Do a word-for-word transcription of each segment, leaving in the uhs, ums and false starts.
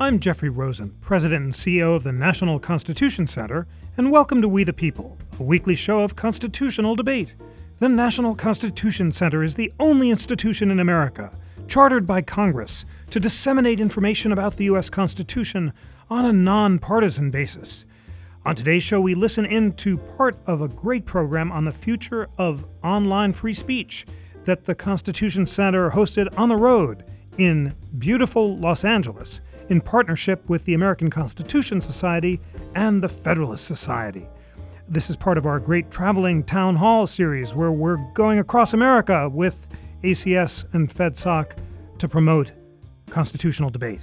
I'm Jeffrey Rosen, President and C E O of the National Constitution Center, and welcome to We the People, a weekly show of constitutional debate. The National Constitution Center is the only institution in America, chartered by Congress, to disseminate information about the U S Constitution on a non-partisan basis. On today's show, we listen in to part of a great program on the future of online free speech that the Constitution Center hosted on the road in beautiful Los Angeles in partnership with the American Constitution Society and the Federalist Society. This is part of our great traveling town hall series where we're going across America with A C S and FedSoc to promote constitutional debate.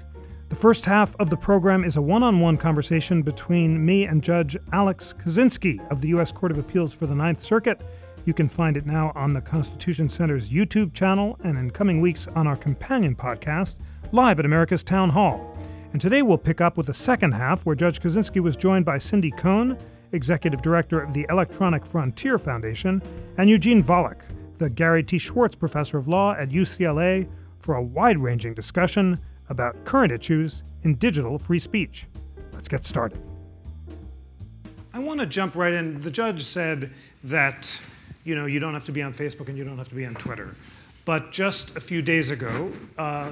The first half of the program is a one-on-one conversation between me and Judge Alex Kozinski of the U S Court of Appeals for the Ninth Circuit. You can find it now on the Constitution Center's YouTube channel and in coming weeks on our companion podcast, Live at America's Town Hall. And today we'll pick up with the second half where Judge Kozinski was joined by Cindy Cohn, Executive Director of the Electronic Frontier Foundation, and Eugene Volokh, the Gary T. Schwartz Professor of Law at U C L A, for a wide-ranging discussion about current issues in digital free speech. Let's get started. I want to jump right in. The judge said that, you know, you don't have to be on Facebook and you don't have to be on Twitter. But just a few days ago, uh,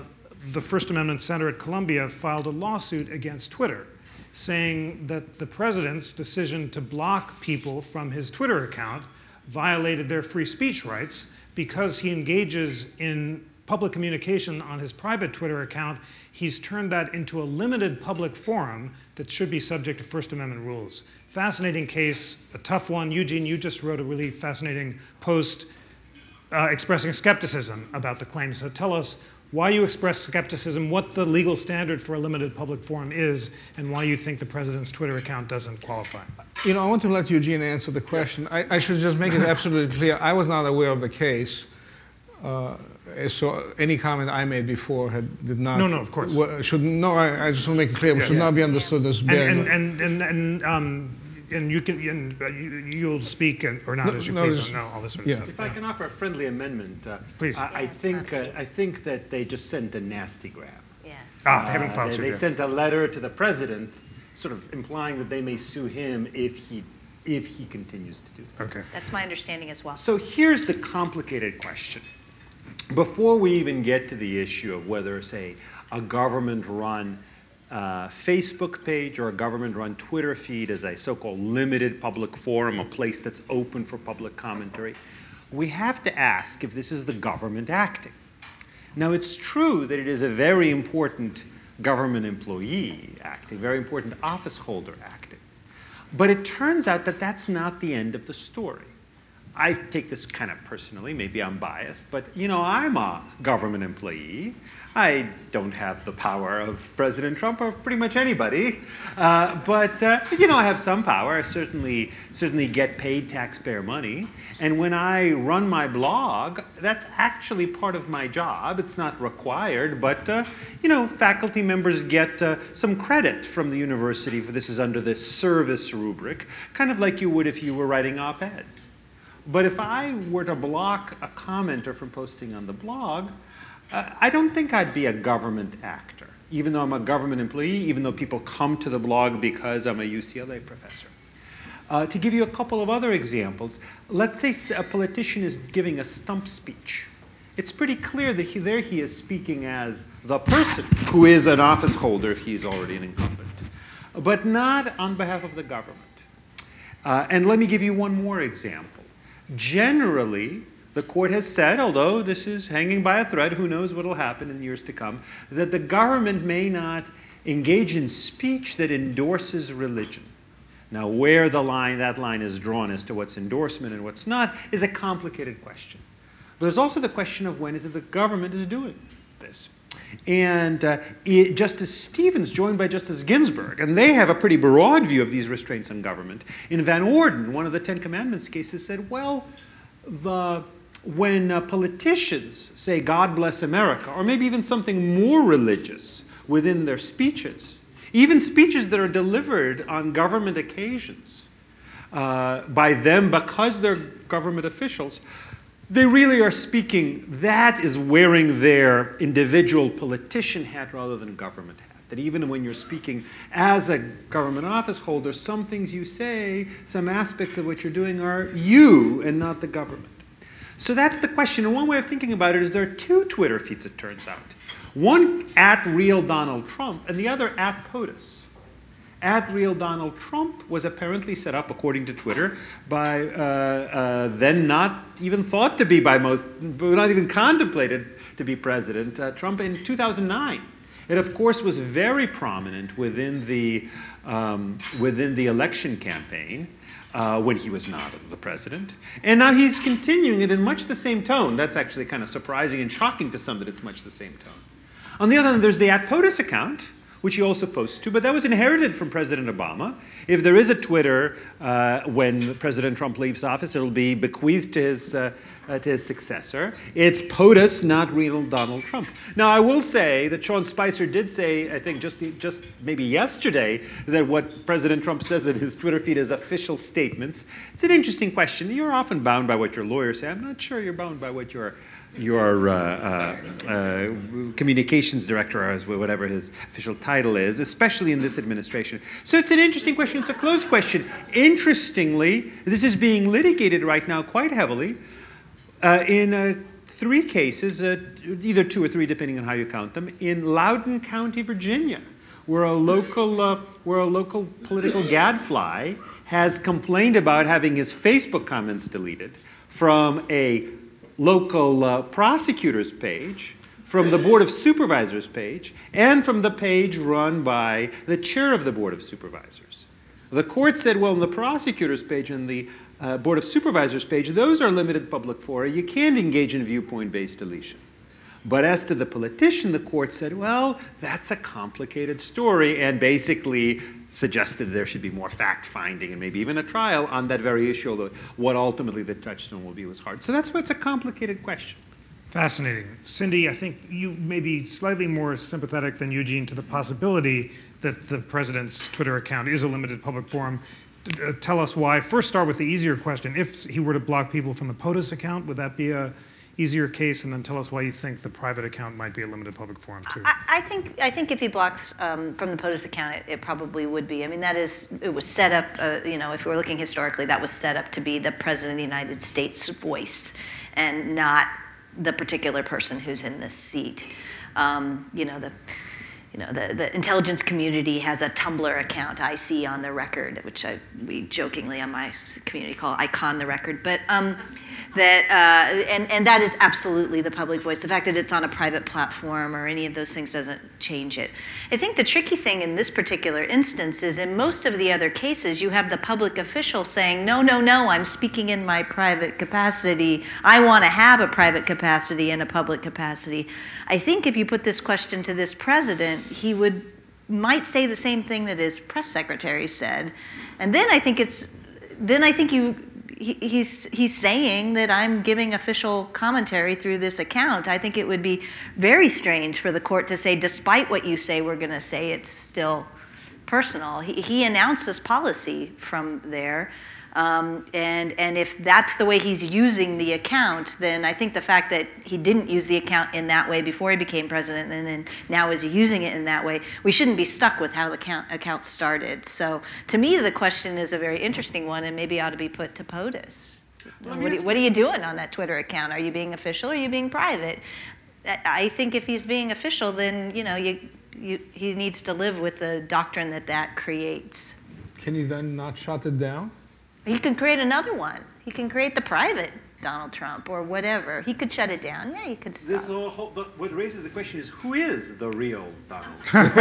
the First Amendment Center at Columbia filed a lawsuit against Twitter, saying that the president's decision to block people from his Twitter account violated their free speech rights because he engages in public communication on his private Twitter account. He's turned that into a limited public forum that should be subject to First Amendment rules. Fascinating case, a tough one. Eugene, you just wrote a really fascinating post uh, expressing skepticism about the claim. So tell us why you express skepticism, what the legal standard for a limited public forum is, and why you think the president's Twitter account doesn't qualify. You know, I want to let Eugene answer the question. Yeah. I, I should just make it absolutely clear. I was not aware of the case. Uh, So any comment I made before had, did not. No, no, of course. Should no. I, I just want to make it clear. Yes. Should not be understood as bare. And and and and, and, um, and you can and you, you'll speak and, or not no, as you no, please. No, all this sort of yeah. stuff. If yeah. I can offer a friendly amendment, uh, please. I, I think uh, I think that they just sent a nasty grab. Yeah. Ah, uh, haven't filed. They, they sent a letter to the president, sort of implying that they may sue him if he if he continues to do that. Okay. That's my understanding as well. So here's the complicated question. Before we even get to the issue of whether, say, a government-run uh, Facebook page or a government-run Twitter feed is a so-called limited public forum, a place that's open for public commentary, we have to ask if this is the government acting. Now, it's true that it is a very important government employee acting, very important office holder acting. But it turns out that that's not the end of the story. I take this kind of personally, maybe I'm biased, but you know, I'm a government employee. I don't have the power of President Trump or pretty much anybody, uh, but uh, you know, I have some power. I certainly, certainly get paid taxpayer money. And when I run my blog, that's actually part of my job. It's not required, but uh, you know, faculty members get uh, some credit from the university for this is under the service rubric, kind of like you would if you were writing op-eds. But if I were to block a commenter from posting on the blog, uh, I don't think I'd be a government actor, even though I'm a government employee, even though people come to the blog because I'm a U C L A professor. Uh, to give you a couple of other examples, let's say a politician is giving a stump speech. It's pretty clear that he, there he is speaking as the person who is an office holder if he's already an incumbent, but not on behalf of the government. Uh, and let me give you one more example. Generally, the court has said, although this is hanging by a thread, who knows what will happen in years to come, that the government may not engage in speech that endorses religion. Now, where the line, that line is drawn as to what's endorsement and what's not is a complicated question. But there's also the question of when is it the government is doing this. And uh, it, Justice Stevens joined by Justice Ginsburg, and they have a pretty broad view of these restraints on government. In Van Orden, one of the Ten Commandments cases said, well, the, when uh, politicians say God bless America, or maybe even something more religious within their speeches, even speeches that are delivered on government occasions uh, by them because they're government officials, they really are speaking, that is wearing their individual politician hat rather than government hat. that even when you're speaking as a government office holder, some things you say, some aspects of what you're doing are you and not the government. So that's the question. And one way of thinking about it is there are two Twitter feeds, it turns out. One at real Donald Trump and the other at POTUS. At real Donald Trump was apparently set up, according to Twitter, by uh, uh, then not even thought to be by most, not even contemplated to be president, uh, Trump in two thousand nine. It, of course, was very prominent within the, um, within the election campaign uh, when he was not the president. And now he's continuing it in much the same tone. That's actually kind of surprising and shocking to some that it's much the same tone. On the other hand, there's the at POTUS account, which he also posts to, but that was inherited from President Obama. If there is a Twitter uh, when President Trump leaves office, it'll be bequeathed to his, uh, uh, to his successor. It's POTUS, not real Donald Trump. Now, I will say that Sean Spicer did say, I think just, just maybe yesterday, that what President Trump says in his Twitter feed is official statements. It's an interesting question. You're often bound by what your lawyers say. I'm not sure you're bound by what your your uh, uh, uh, communications director, or whatever his official title is, especially in this administration. So it's an interesting question. It's a closed question. Interestingly, this is being litigated right now quite heavily uh, in uh, three cases, uh, either two or three, depending on how you count them, in Loudoun County, Virginia, where a local, uh, where a local political gadfly has complained about having his Facebook comments deleted from a local uh, prosecutor's page, from the Board of Supervisors page, and from the page run by the chair of the Board of Supervisors. The court said, well, on the prosecutor's page and the uh, Board of Supervisors page, those are limited public fora. You can't engage in viewpoint-based deletion. But as to the politician, the court said, well, that's a complicated story, and basically suggested there should be more fact-finding and maybe even a trial on that very issue, although what ultimately the touchstone will be was hard. So that's why it's a complicated question. Fascinating. Cindy, I think you may be slightly more sympathetic than Eugene to the possibility that the president's Twitter account is a limited public forum. Tell us why. First, start with the easier question. If he were to block people from the POTUS account, would that be a easier case, and then tell us why you think the private account might be a limited public forum too. I, I think I think if he blocks um, from the POTUS account, it, it probably would be. I mean, that is, it was set up. Uh, you know, if we're looking historically, that was set up to be the President of the United States' voice, and not the particular person who's in the seat. Um, you know the. You know, the, the intelligence community has a Tumblr account, I C on the record, which I, we jokingly on my community call Icon the Record. But um, that, uh, and, and that is absolutely the public voice. The fact that it's on a private platform or any of those things doesn't change it. I think the tricky thing in this particular instance is in most of the other cases, you have the public official saying, no, no, no, I'm speaking in my private capacity. I want to have a private capacity and a public capacity. I think if you put this question to this president, he would might say the same thing that his press secretary said, and then I think it's then I think you he, he's he's saying that I'm giving official commentary through this account. I think it would be very strange for the court to say, despite what you say, we're going to say it's still personal. He he announced this policy from there. Um, and, and if that's the way he's using the account, then I think the fact that he didn't use the account in that way before he became president and then now is using it in that way, we shouldn't be stuck with how the account, account started. So to me, the question is a very interesting one and maybe ought to be put to POTUS. Well, what, do, what are you doing on that Twitter account? Are you being official or are you being private? I think if he's being official, then you know you, you, he needs to live with the doctrine that that creates. Can you then not shut it down? He could create another one. He can create the private Donald Trump or whatever. He could shut it down. Yeah, he could stop. This whole, the, what raises the question is, who is the real Donald Trump?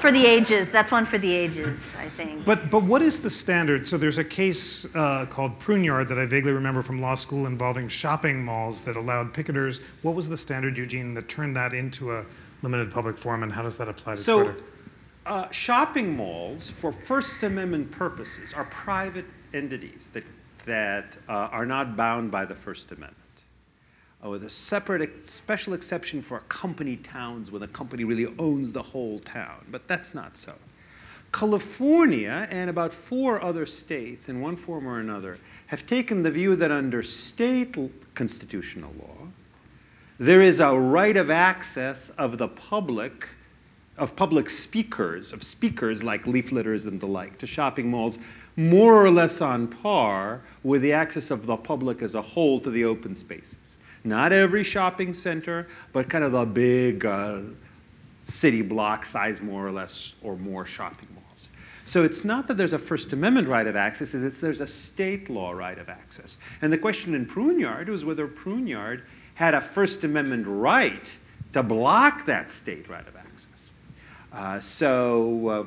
For the ages. That's one for the ages, I think. But but what is the standard? So there's a case uh, called Pruneyard that I vaguely remember from law school involving shopping malls that allowed picketers. What was the standard, Eugene, that turned that into a limited public forum, and how does that apply to so, Twitter? Uh, shopping malls, for First Amendment purposes, are private entities that, that uh, are not bound by the First Amendment. Oh, with a separate ex- special exception for company towns when a company really owns the whole town, but that's not so. California and about four other states, in one form or another, have taken the view that under state constitutional law, there is a right of access of the public of public speakers, of speakers like leafleters and the like, to shopping malls, more or less on par with the access of the public as a whole to the open spaces. Not every shopping center, but kind of the big uh, city block size, more or less, or more shopping malls. So it's not that there's a First Amendment right of access, it's there's a state law right of access. And the question in Pruneyard was whether Pruneyard had a First Amendment right to block that state right of access. Uh, so uh,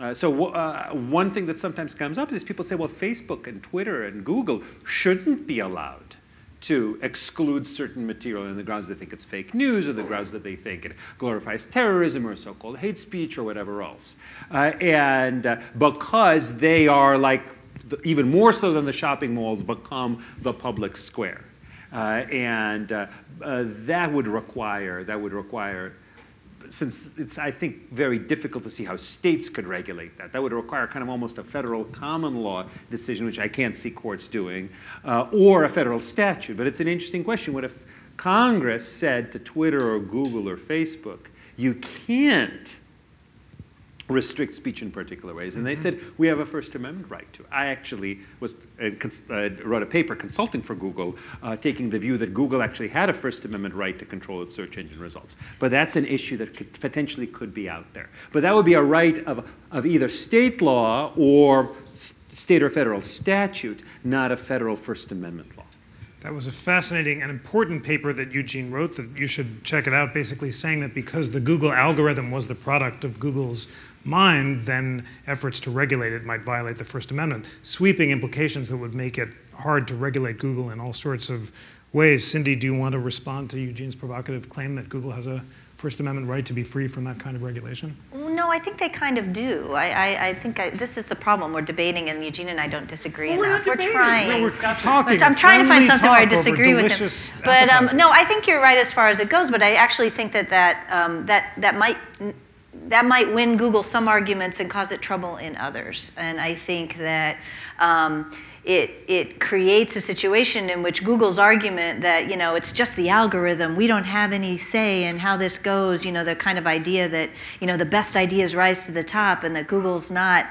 Uh, so uh, one thing that sometimes comes up is people say, well, Facebook and Twitter and Google shouldn't be allowed to exclude certain material on the grounds they think it's fake news, or the grounds that they think it glorifies terrorism or so-called hate speech or whatever else. Uh, and uh, because they are, like, the, even more so than the shopping malls, become the public square. Uh, and uh, uh, that would require, that would require since it's, I think, very difficult to see how states could regulate that. That would require kind of almost a federal common law decision, which I can't see courts doing, uh, or a federal statute. But it's an interesting question. What if Congress said to Twitter or Google or Facebook, you can't restrict speech in particular ways? And they said, we have a First Amendment right to it. I actually was, uh, cons- uh, wrote a paper consulting for Google, uh, taking the view that Google actually had a First Amendment right to control its search engine results. But that's an issue that could, potentially could be out there. But that would be a right of, of either state law or s- state or federal statute, not a federal First Amendment law. That was a fascinating and important paper that Eugene wrote, that you should check it out, basically saying that because the Google algorithm was the product of Google's mind, then efforts to regulate it might violate the First Amendment. Sweeping implications that would make it hard to regulate Google in all sorts of ways. Cindy, do you want to respond to Eugene's provocative claim that Google has a First Amendment right to be free from that kind of regulation? No, I think they kind of do. I, I, I think I, this is the problem. We're debating, and Eugene and I don't disagree well, enough. We're, we're trying. No, we're talking. I'm trying to find something where I disagree with him. But um, no, I think you're right as far as it goes. But I actually think that that um, that that might. That might win Google some arguments and cause it trouble in others. And I think that um, it it creates a situation in which Google's argument that, you know, it's just the algorithm, we don't have any say in how this goes, you know, the kind of idea that, you know, the best ideas rise to the top, and that Google's not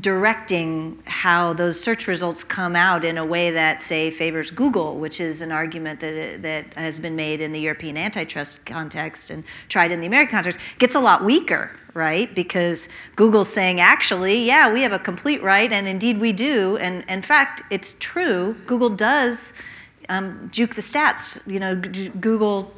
directing how those search results come out in a way that, say, favors Google, which is an argument that that has been made in the European antitrust context and tried in the American context, gets a lot weaker, right? Because Google's saying, actually, yeah, we have a complete right, and indeed we do, and in fact, it's true. Google does um, juke the stats. You know, g- Google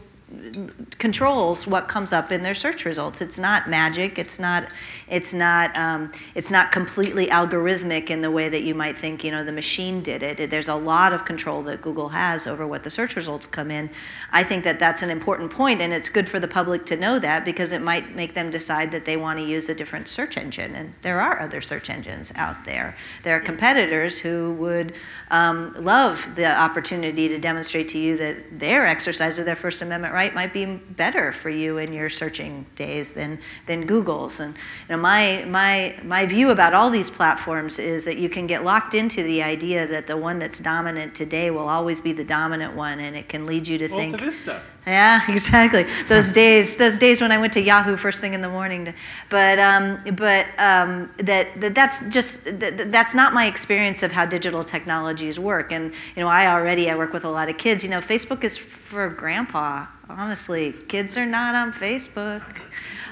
controls what comes up in their search results. It's not magic. It's not. It's not. Um, it's not completely algorithmic in the way that you might think. You know, the machine did it. There's a lot of control that Google has over what the search results come in. I think that that's an important point, and it's good for the public to know that, because it might make them decide that they want to use a different search engine. And there are other search engines out there. There are competitors who would um, love the opportunity to demonstrate to you that their exercise of their First Amendment right Right, might be better for you in your searching days than than Google's. And you know, my my my view about all these platforms is that you can get locked into the idea that the one that's dominant today will always be the dominant one, and it can lead you to think. Alta Vista. Yeah, exactly. Those days, those days when I went to Yahoo first thing in the morning. To, but um, but um, that, that that's just that, that's not my experience of how digital technologies work. And you know, I already I work with a lot of kids. You know, Facebook is for grandpa. Honestly, kids are not on Facebook.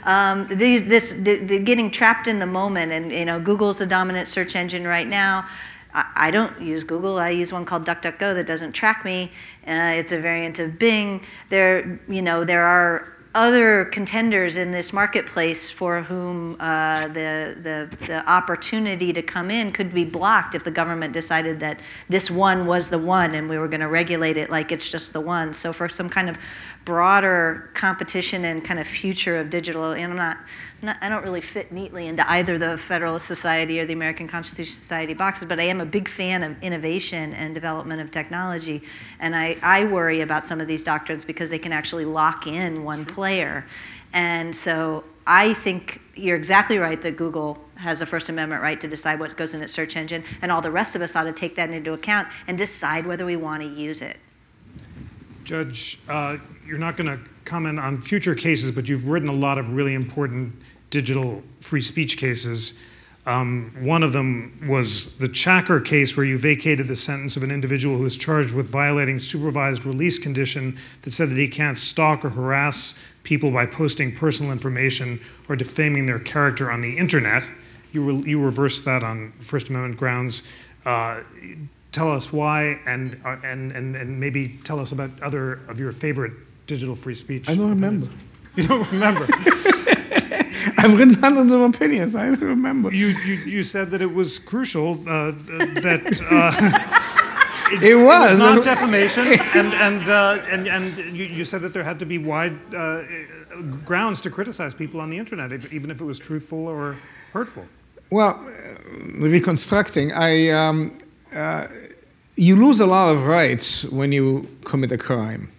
Um, these, this, the, the getting trapped in the moment, and you know, Google's the dominant search engine right now. I, I don't use Google. I use one called DuckDuckGo that doesn't track me. Uh, it's a variant of Bing. There, you know, there are other contenders in this marketplace for whom uh, the, the the opportunity to come in could be blocked if the government decided that this one was the one and we were going to regulate it like it's just the one. So for some kind of broader competition and kind of future of digital, and I'm not, not I don't really fit neatly into either the Federalist Society or the American Constitution Society boxes, but I am a big fan of innovation and development of technology, and I, I worry about some of these doctrines because they can actually lock in one place. Layer. And so I think you're exactly right that Google has a First Amendment right to decide what goes in its search engine, and all the rest of us ought to take that into account and decide whether we want to use it. Judge, uh, you're not going to comment on future cases, but you've written a lot of really important digital free speech cases. Um, one of them was the Chacker case, where you vacated the sentence of an individual who was charged with violating supervised release condition that said that he can't stalk or harass people by posting personal information or defaming their character on the internet. You, re- you reversed that on First Amendment grounds. Uh, tell us why, and, uh, and, and, and maybe tell us about other of your favorite digital free speech. I don't remember. You don't remember? I've written hundreds of opinions. I don't remember. You you, you said that it was crucial uh, that uh, it, it, was. it was not defamation, and and uh, and and you, you said that there had to be wide uh, grounds to criticize people on the internet, if, even if it was truthful or hurtful. Well, reconstructing, I um, uh, you lose a lot of rights when you commit a crime.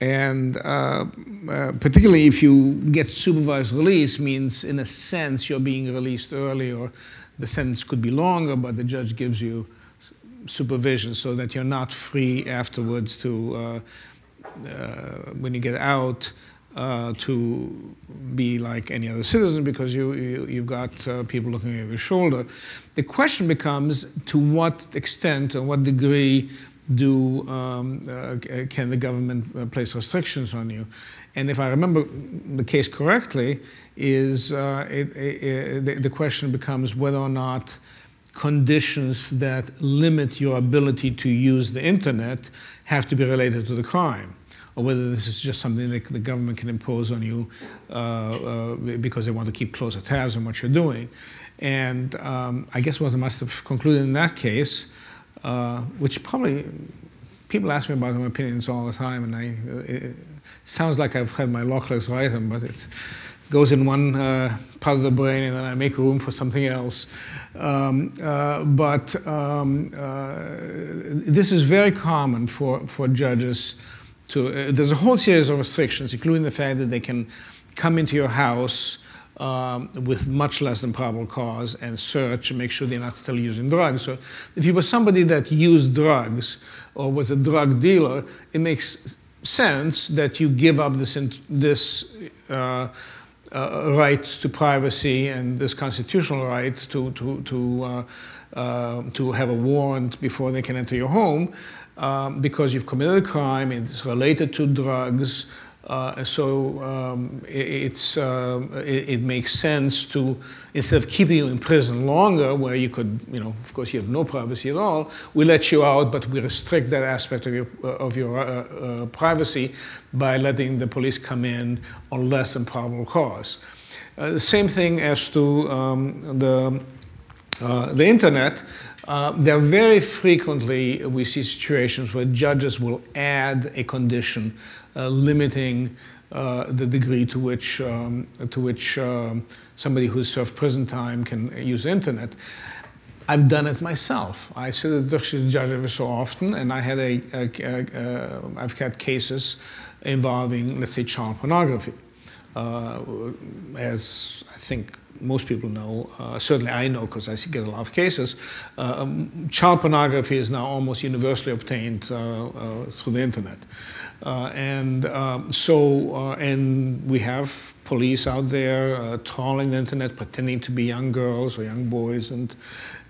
And uh, uh, particularly if you get supervised release, means in a sense you're being released early, or the sentence could be longer, but the judge gives you supervision so that you're not free afterwards to, uh, uh, when you get out, uh, to be like any other citizen, because you, you, you've got uh, people looking over your shoulder. The question becomes, to what extent and what degree Do um, uh, can the government uh, place restrictions on you? And if I remember the case correctly, is uh, it, it, it, the question becomes whether or not conditions that limit your ability to use the internet have to be related to the crime, or whether this is just something that the government can impose on you uh, uh, because they want to keep closer tabs on what you're doing. And um, I guess what I must have concluded in that case. Uh, which probably, people ask me about my opinions all the time, and I, uh, it sounds like I've had my Lochler's write them, but it goes in one uh, part of the brain, and then I make room for something else. Um, uh, but um, uh, this is very common for, for judges to, uh, there's a whole series of restrictions, including the fact that they can come into your house Um, with much less than probable cause and search and make sure they're not still using drugs. So if you were somebody that used drugs or was a drug dealer, it makes sense that you give up this, in, this uh, uh, right to privacy and this constitutional right to, to, to, uh, uh, to have a warrant before they can enter your home, um, because you've committed a crime and it's related to drugs. Uh, so um, it, it's, uh, it, it makes sense to, instead of keeping you in prison longer, where you could, you know, of course you have no privacy at all, we let you out, but we restrict that aspect of your, uh, of your uh, uh, privacy by letting the police come in on less than probable cause. Uh, the same thing as to um, the, uh, the internet. Uh, there very frequently we see situations where judges will add a condition uh, limiting uh, the degree to which um, to which um, somebody who's served prison time can use the internet. I've done it myself. I sit at the judge every so often, and I had a, a, a, a I've had cases involving, let's say, child pornography, uh, as I think. Most people know, uh, certainly I know because I get a lot of cases, uh, um, child pornography is now almost universally obtained uh, uh, through the internet. Uh, and uh, so, uh, and we have police out there uh, trawling the internet, pretending to be young girls or young boys, and,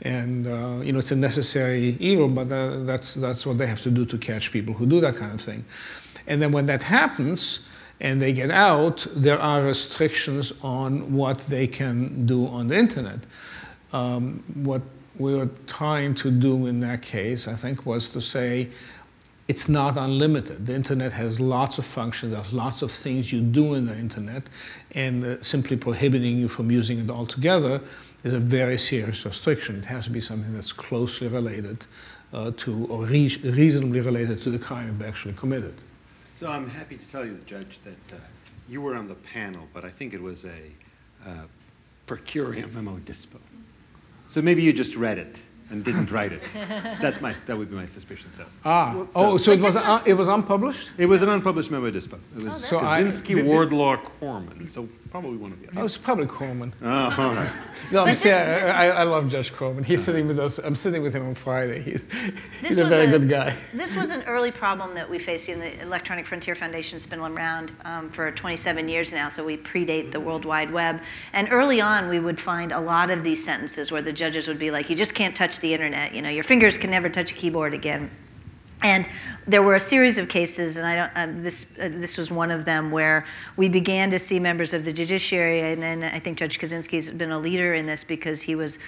and uh, you know, it's a necessary evil, but uh, that's, that's what they have to do to catch people who do that kind of thing. And then when that happens, and they get out, there are restrictions on what they can do on the internet. Um, what we were trying to do in that case, I think, was to say, it's not unlimited. The internet has lots of functions, there's lots of things you do in the internet, and uh, simply prohibiting you from using it altogether is a very serious restriction. It has to be something that's closely related uh, to, or re- reasonably related to the crime you've actually committed. So I'm happy to tell you, Judge, that uh, you were on the panel, but I think it was a uh, per curiam memo dispo. So maybe you just read it and didn't write it. That's my that would be my suspicion. So ah well, so, oh so it was uh, it was unpublished. It was an unpublished memo dispo. It was oh, Kozinski, Wardlaw, Corman. So Probably one of the others. Oh, it's probably Corman. Oh, all right. No, I'm saying, I, I love Judge Corman. He's uh, sitting with us. I'm sitting with him on Friday. He's, he's a very a, good guy. This was an early problem that we faced. In the Electronic Frontier Foundation has been around um, for twenty-seven years now, so we predate the World Wide Web. And early on, we would find a lot of these sentences where the judges would be like, you just can't touch the internet. You know, your fingers can never touch a keyboard again. And there were a series of cases, and I don't, um, this uh, this was one of them, where we began to see members of the judiciary, and, and I think Judge Kozinski's been a leader in this because he was,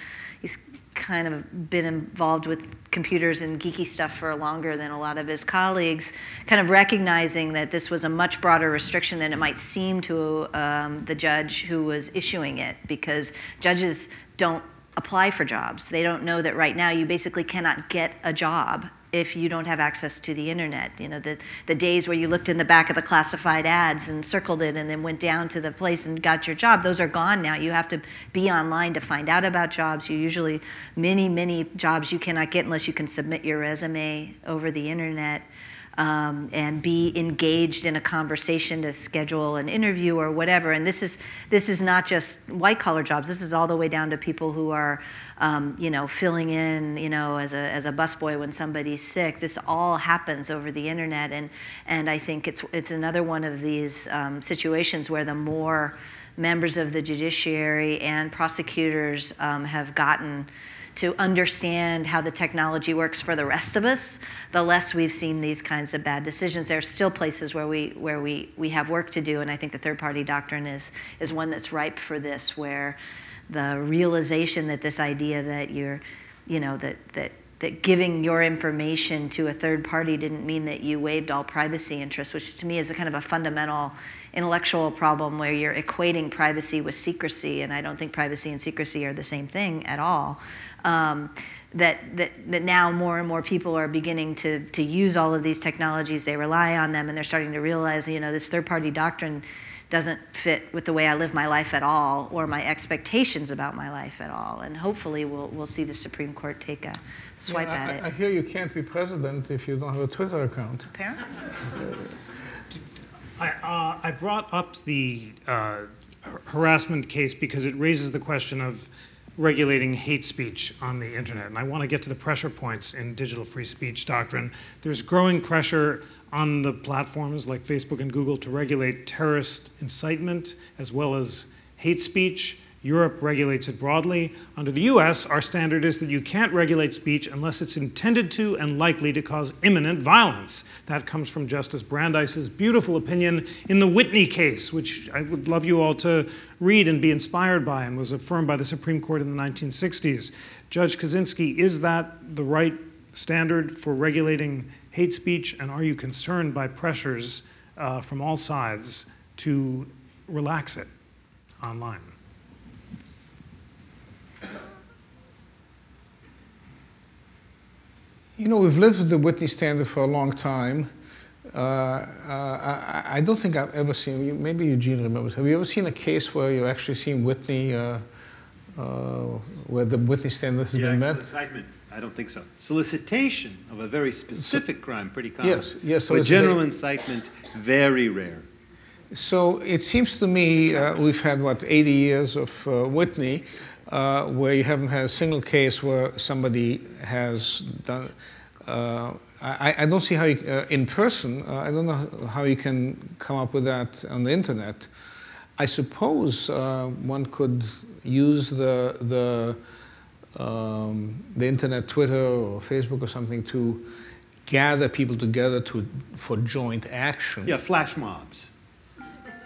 he's kind of been involved with computers and geeky stuff for longer than a lot of his colleagues, kind of recognizing that this was a much broader restriction than it might seem to um, the judge who was issuing it, because judges don't apply for jobs. They don't know that right now you basically cannot get a job if you don't have access to the internet. You know, the, the days where you looked in the back of the classified ads and circled it and then went down to the place and got your job, those are gone now. You have to be online to find out about jobs. You usually, many, many jobs you cannot get unless you can submit your resume over the internet um, and be engaged in a conversation to schedule an interview or whatever. And this is, this is not just white collar jobs. This is all the way down to people who are Um, you know, filling in, you know, as a as a busboy when somebody's sick. This all happens over the internet, and and I think it's it's another one of these um, situations where the more members of the judiciary and prosecutors um, have gotten to understand how the technology works for the rest of us, the less we've seen these kinds of bad decisions. There are still places where we where we we have work to do, and I think the third party doctrine is is one that's ripe for this, where the realization that this idea that you're, you know, that that that giving your information to a third party didn't mean that you waived all privacy interests, which to me is a kind of a fundamental intellectual problem where you're equating privacy with secrecy, and I don't think privacy and secrecy are the same thing at all. Um, that, that that now more and more people are beginning to to use all of these technologies, they rely on them, and they're starting to realize, you know, this third party doctrine doesn't fit with the way I live my life at all, or my expectations about my life at all. And hopefully we'll we'll see the Supreme Court take a swipe yeah, I, at it. I hear you can't be president if you don't have a Twitter account. Apparently. I, uh, I brought up the uh, harassment case because it raises the question of regulating hate speech on the internet. And I want to get to the pressure points in digital free speech doctrine. There's growing pressure on the platforms like Facebook and Google to regulate terrorist incitement as well as hate speech. Europe regulates it broadly. Under the U S, our standard is that you can't regulate speech unless it's intended to and likely to cause imminent violence. That comes from Justice Brandeis's beautiful opinion in the Whitney case, which I would love you all to read and be inspired by, and was affirmed by the Supreme Court in the nineteen sixties. Judge Kozinski, is that the right standard for regulating hate speech, and are you concerned by pressures uh, from all sides to relax it online? You know, we've lived with the Whitney standard for a long time. Uh, uh, I, I don't think I've ever seen, maybe Eugene remembers, have you ever seen a case where you actually seen Whitney, uh, uh, where the Whitney standard has yeah, been met? Excitement. I don't think so. Solicitation of a very specific crime, pretty common. Yes, yes. But general incitement, very rare. So it seems to me uh, we've had, what, eighty years of uh, Whitney, uh, where you haven't had a single case where somebody has done. Uh, I, I don't see how you, uh, in person, uh, I don't know how you can come up with that on the internet. I suppose uh, one could use the the. Um, the internet, Twitter or Facebook or something, to gather people together to for joint action. Yeah, flash mobs.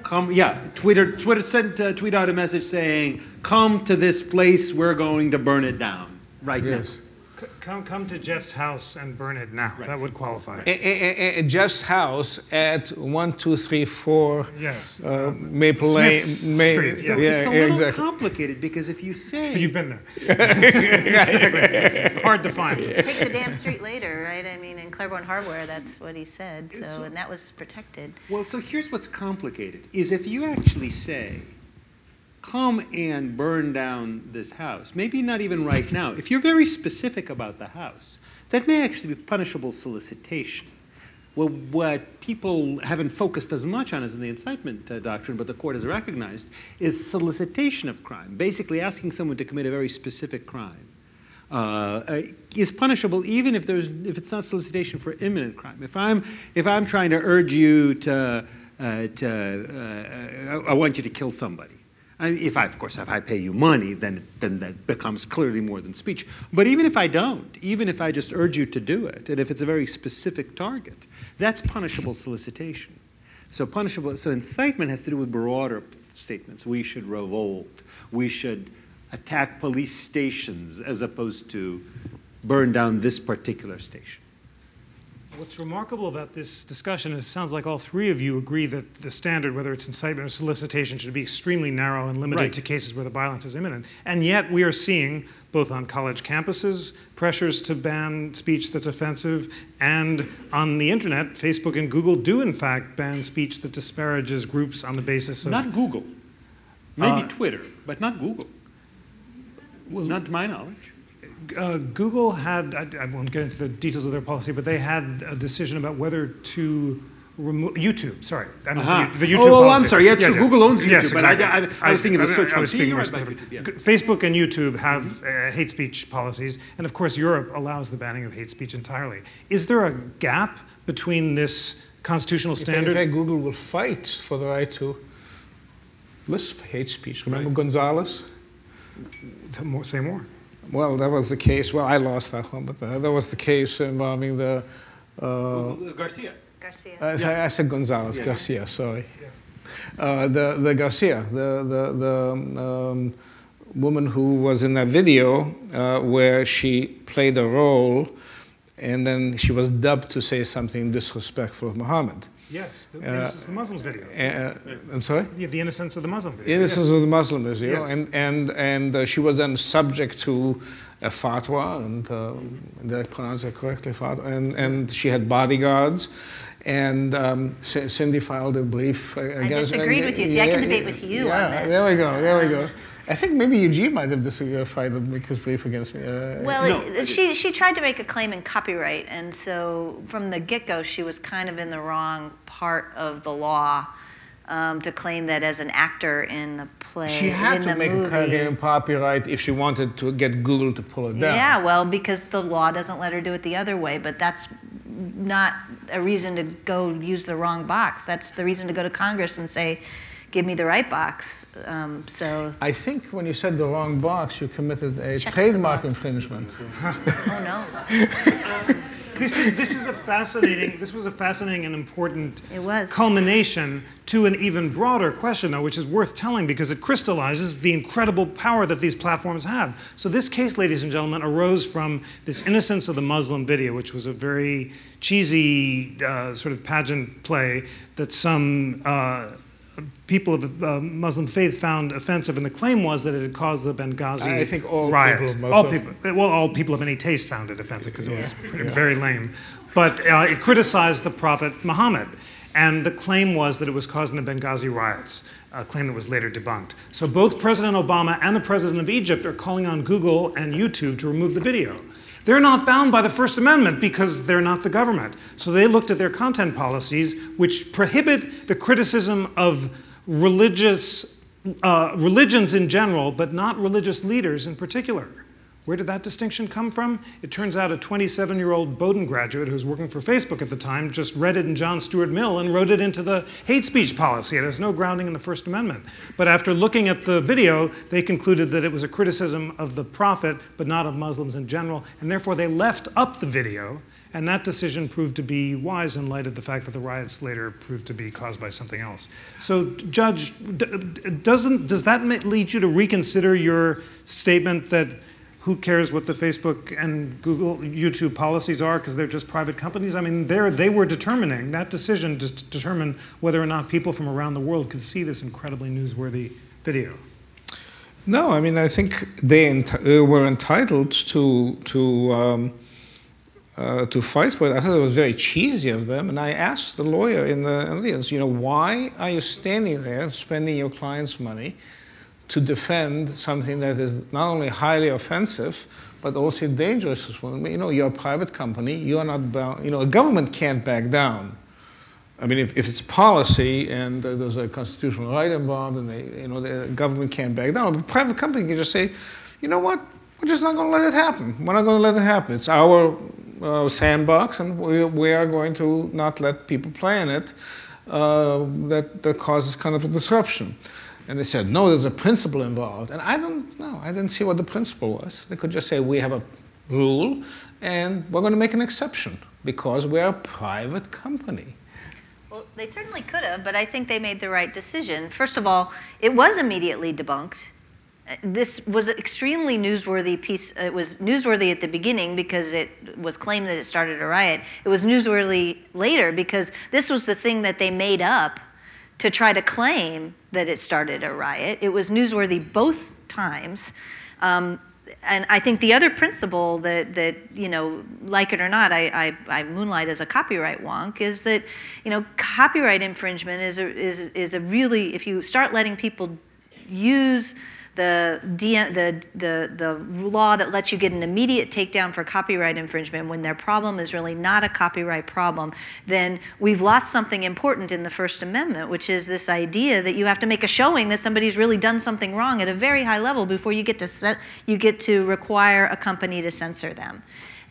Come, yeah, Twitter, Twitter sent uh, tweet out a message saying, "Come to this place, we're going to burn it down right yes. now." C- come, come to Jeff's house and burn it now. Right. That would qualify. Right. A- a- a- Jeff's house at one two three four yes. uh, Maple Smith's Lane. May- Street. Yeah. Yeah, it's a little exactly. complicated because if you say you've been there, exactly. It's hard to find. Take the damn street later, right? I mean, in Claiborne Hardware, that's what he said. So, so and that was protected. Well, so here's what's complicated: is if you actually say, come and burn down this house, maybe not even right now. If you're very specific about the house, that may actually be punishable solicitation. Well, what people haven't focused as much on as in the incitement uh, doctrine, but the court has recognized, is solicitation of crime. Basically asking someone to commit a very specific crime uh, is punishable even if there's if it's not solicitation for imminent crime. If I'm if I'm trying to urge you to uh, to uh, I want you to kill somebody. I mean, if I, of course, if I pay you money, then then that becomes clearly more than speech. But even if I don't, even if I just urge you to do it, and if it's a very specific target, that's punishable solicitation. So punishable. So incitement has to do with broader statements. We should revolt. We should attack police stations as opposed to burn down this particular station. What's remarkable about this discussion is it sounds like all three of you agree that the standard, whether it's incitement or solicitation, should be extremely narrow and limited right. to cases where the violence is imminent. And yet we are seeing, both on college campuses, pressures to ban speech that's offensive, and on the internet, Facebook and Google do in fact ban speech that disparages groups on the basis of... Not Google. Maybe uh, Twitter, but not Google. Well, not to my knowledge. Uh, Google had, I, I won't get into the details of their policy, but they had a decision about whether to remove, YouTube, sorry. Uh-huh. the, the YouTube oh, oh, I'm sorry, yeah, yeah, true. Yeah. Google owns YouTube, yes, but exactly. I, I, I was thinking I, of the search I, I was speaking more specifically. Yeah. Facebook and YouTube have mm-hmm. uh, hate speech policies, and of course Europe allows the banning of hate speech entirely. Is there a gap between this constitutional standard? In fact, Google will fight for the right to list hate speech. Remember right. Gonzalez? Tell more, say more. Well, that was the case. Well, I lost that one, but that was the case involving the... Uh, Garcia. Garcia. I, yeah. I said Gonzalez. Yeah. Garcia, sorry. Yeah. Uh, the, the Garcia, the, the, the um, woman who was in that video uh, where she played a role and then she was dubbed to say something disrespectful of Muhammad. Yes, the Innocence uh, of the Muslims video. Uh, I'm sorry? Yeah, the Innocence of the Muslims video. Innocence yes. of the Muslims video. Yes. And, and, and uh, she was then subject to a fatwa, and uh, did I pronounce that correctly? Fatwa, and, and she had bodyguards. And um, Cindy filed a brief against... I disagreed uh, with you. See, yeah, I can debate yeah, with you yeah, on this. There we go, there we go. I think maybe Eugene might have disagreed, filed a brief against me. Uh, well, no. it, she, she tried to make a claim in copyright, and so from the get-go, she was kind of in the wrong part of the law um, to claim that as an actor in the play, she had in to the make movie, a claim in copyright if she wanted to get Google to pull it down. Yeah, well, because the law doesn't let her do it the other way, but that's not a reason to go use the wrong box. That's the reason to go to Congress and say, give me the right box. Um, so I think when you said the wrong box, you committed a Check trademark infringement. Oh no! um, this is this is a fascinating. This was a fascinating and important it was. culmination to an even broader question, though, which is worth telling because it crystallizes the incredible power that these platforms have. So this case, ladies and gentlemen, arose from this Innocence of the Muslim video, which was a very cheesy uh, sort of pageant play that some. Uh, people of the uh, Muslim faith found offensive, and the claim was that it had caused the Benghazi riots. I think all riots. people, all people well, all people of any taste found it offensive because it yeah. was pretty, yeah. very lame. But uh, it criticized the Prophet Muhammad, and the claim was that it was causing the Benghazi riots, a claim that was later debunked. So both President Obama and the President of Egypt are calling on Google and YouTube to remove the video. They're not bound by the First Amendment because they're not the government. So they looked at their content policies, which prohibit the criticism of religious uh, religions in general, but not religious leaders in particular. Where did that distinction come from? It turns out a twenty-seven-year-old Bowdoin graduate who was working for Facebook at the time just read it in John Stuart Mill and wrote it into the hate speech policy. It has no grounding in the First Amendment. But after looking at the video, they concluded that it was a criticism of the Prophet, but not of Muslims in general, and therefore they left up the video, and that decision proved to be wise in light of the fact that the riots later proved to be caused by something else. So, Judge, doesn't, does that lead you to reconsider your statement that who cares what the Facebook and Google, YouTube policies are because they're just private companies? I mean, there they were determining that decision to determine whether or not people from around the world could see this incredibly newsworthy video. No, I mean, I think they ent- were entitled to to um, uh, to fight for it. I thought it was very cheesy of them, and I asked the lawyer in the audience, you know, why are you standing there spending your client's money to defend something that is not only highly offensive, but also dangerous. You know, you're a private company. You are not bound. You know, a government can't back down. I mean, if, if it's policy and there's a constitutional right involved, and they, you know, the government can't back down, but a private company can just say, you know what, we're just not going to let it happen. We're not going to let it happen. It's our uh, sandbox, and we, we are going to not let people play in it. Uh, that, that causes kind of a disruption. And they said, no, there's a principle involved. And I don't know. I didn't see what the principle was. They could just say, we have a rule, and we're going to make an exception because we're a private company. Well, they certainly could have, but I think they made the right decision. First of all, it was immediately debunked. This was an extremely newsworthy piece. It was newsworthy at the beginning because it was claimed that it started a riot. It was newsworthy later because this was the thing that they made up to try to claim that it started a riot. It was newsworthy both times. Um, and I think the other principle that, that you know, like it or not, I, I, I moonlight as a copyright wonk, is that, you know, copyright infringement is a, is, is a really, if you start letting people use The, the, the, the law that lets you get an immediate takedown for copyright infringement when their problem is really not a copyright problem, then we've lost something important in the First Amendment, which is this idea that you have to make a showing that somebody's really done something wrong at a very high level before you get to set, you get to require a company to censor them.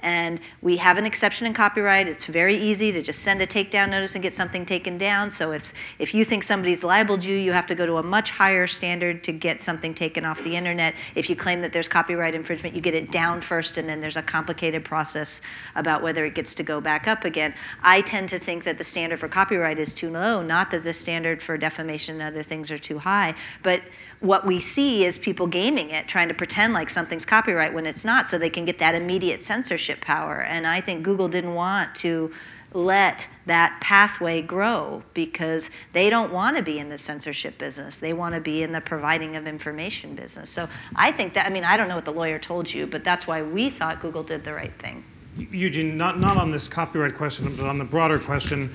And we have an exception in copyright. It's very easy to just send a takedown notice and get something taken down. So if if you think somebody's libeled you, you have to go to a much higher standard to get something taken off the internet. If you claim that there's copyright infringement, you get it down first, and then there's a complicated process about whether it gets to go back up again. I tend to think that the standard for copyright is too low, not that the standard for defamation and other things are too high. But what we see is people gaming it, trying to pretend like something's copyright when it's not, so they can get that immediate censorship power. And I think Google didn't want to let that pathway grow because they don't want to be in the censorship business. They want to be in the providing of information business. So I think that, I mean, I don't know what the lawyer told you, but that's why we thought Google did the right thing. Eugene, not, not on this copyright question, but on the broader question,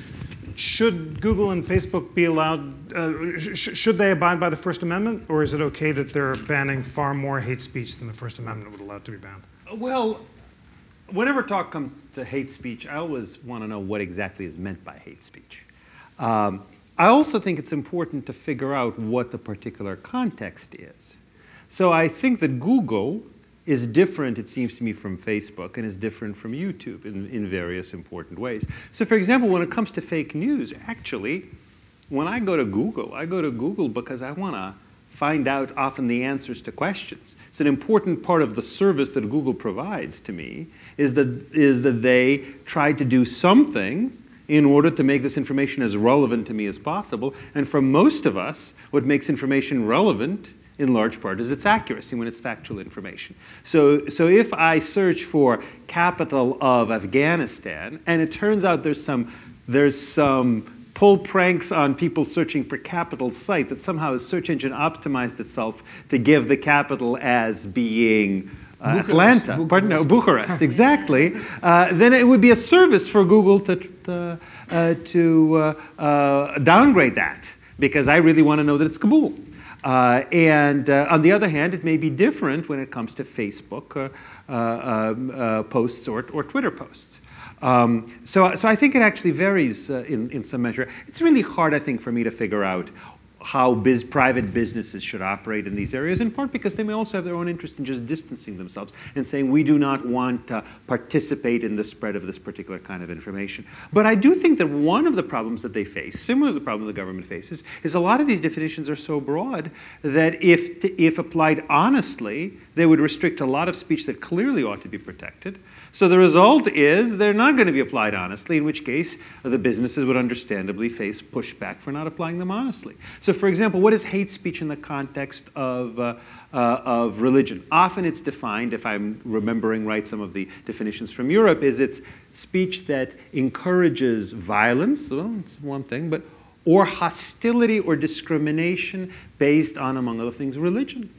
should Google and Facebook be allowed, uh, sh- should they abide by the First Amendment, or is it okay that they're banning far more hate speech than the First Amendment would allow it to be banned? Well, whenever talk comes to hate speech, I always want to know what exactly is meant by hate speech. Um, I also think it's important to figure out what the particular context is. So I think that Google is different, it seems to me, from Facebook and is different from YouTube in, in various important ways. So for example, when it comes to fake news, actually, when I go to Google, I go to Google because I want to find out often the answers to questions. It's an important part of the service that Google provides to me is that, is that they tried to do something in order to make this information as relevant to me as possible. And for most of us, what makes information relevant in large part is its accuracy when it's factual information. So, so if I search for capital of Afghanistan, and it turns out there's some, there's some pull pranks on people searching per capital site that somehow a search engine optimized itself to give the capital as being uh, Bucharest, Atlanta, Bucharest. Pardon, no, Bucharest, exactly, uh, then it would be a service for Google to, to, uh, to uh, uh, downgrade that, because I really want to know that it's Kabul. Uh, and uh, on the other hand, it may be different when it comes to Facebook uh, uh, uh, posts or, or Twitter posts. Um, so, so I think it actually varies uh, in, in some measure. It's really hard, I think, for me to figure out how biz, private businesses should operate in these areas, in part because they may also have their own interest in just distancing themselves and saying, we do not want to participate in the spread of this particular kind of information. But I do think that one of the problems that they face, similar to the problem the government faces, is a lot of these definitions are so broad that if, if applied honestly, they would restrict a lot of speech that clearly ought to be protected. So the result is they're not going to be applied honestly, in which case the businesses would understandably face pushback for not applying them honestly. So for example, what is hate speech in the context of, uh, uh, of religion? Often it's defined, if I'm remembering right some of the definitions from Europe, is it's speech that encourages violence, well, it's one thing, but or hostility or discrimination based on, among other things, religion.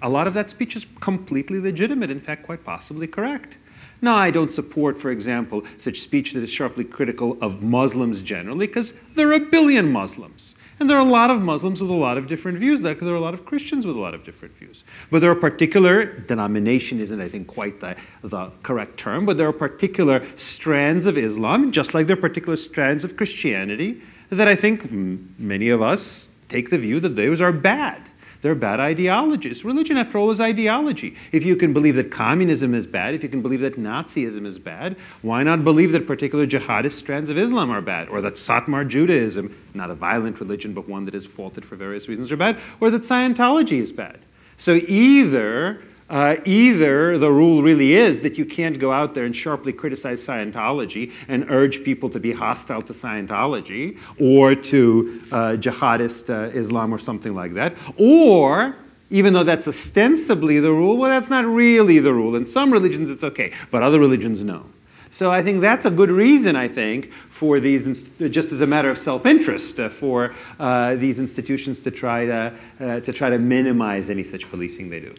A lot of that speech is completely legitimate, in fact, quite possibly correct. No, I don't support, for example, such speech that is sharply critical of Muslims generally, because there are a billion Muslims. And there are a lot of Muslims with a lot of different views, like there are a lot of Christians with a lot of different views. But there are particular, denomination isn't, I think, quite the, the correct term, but there are particular strands of Islam, just like there are particular strands of Christianity, that I think many of us take the view that those are bad. They're bad ideologies. Religion, after all, is ideology. If you can believe that communism is bad, if you can believe that Nazism is bad, why not believe that particular jihadist strands of Islam are bad, or that Satmar Judaism, not a violent religion, but one that is faulted for various reasons, are bad, or that Scientology is bad? So either, uh, either the rule really is that you can't go out there and sharply criticize Scientology and urge people to be hostile to Scientology or to uh, jihadist uh, Islam or something like that, or even though that's ostensibly the rule, well, that's not really the rule. In some religions it's okay, but other religions no. So I think that's a good reason, I think, for these, just as a matter of self-interest, uh, for uh, these institutions to try to, uh, to try to minimize any such policing they do.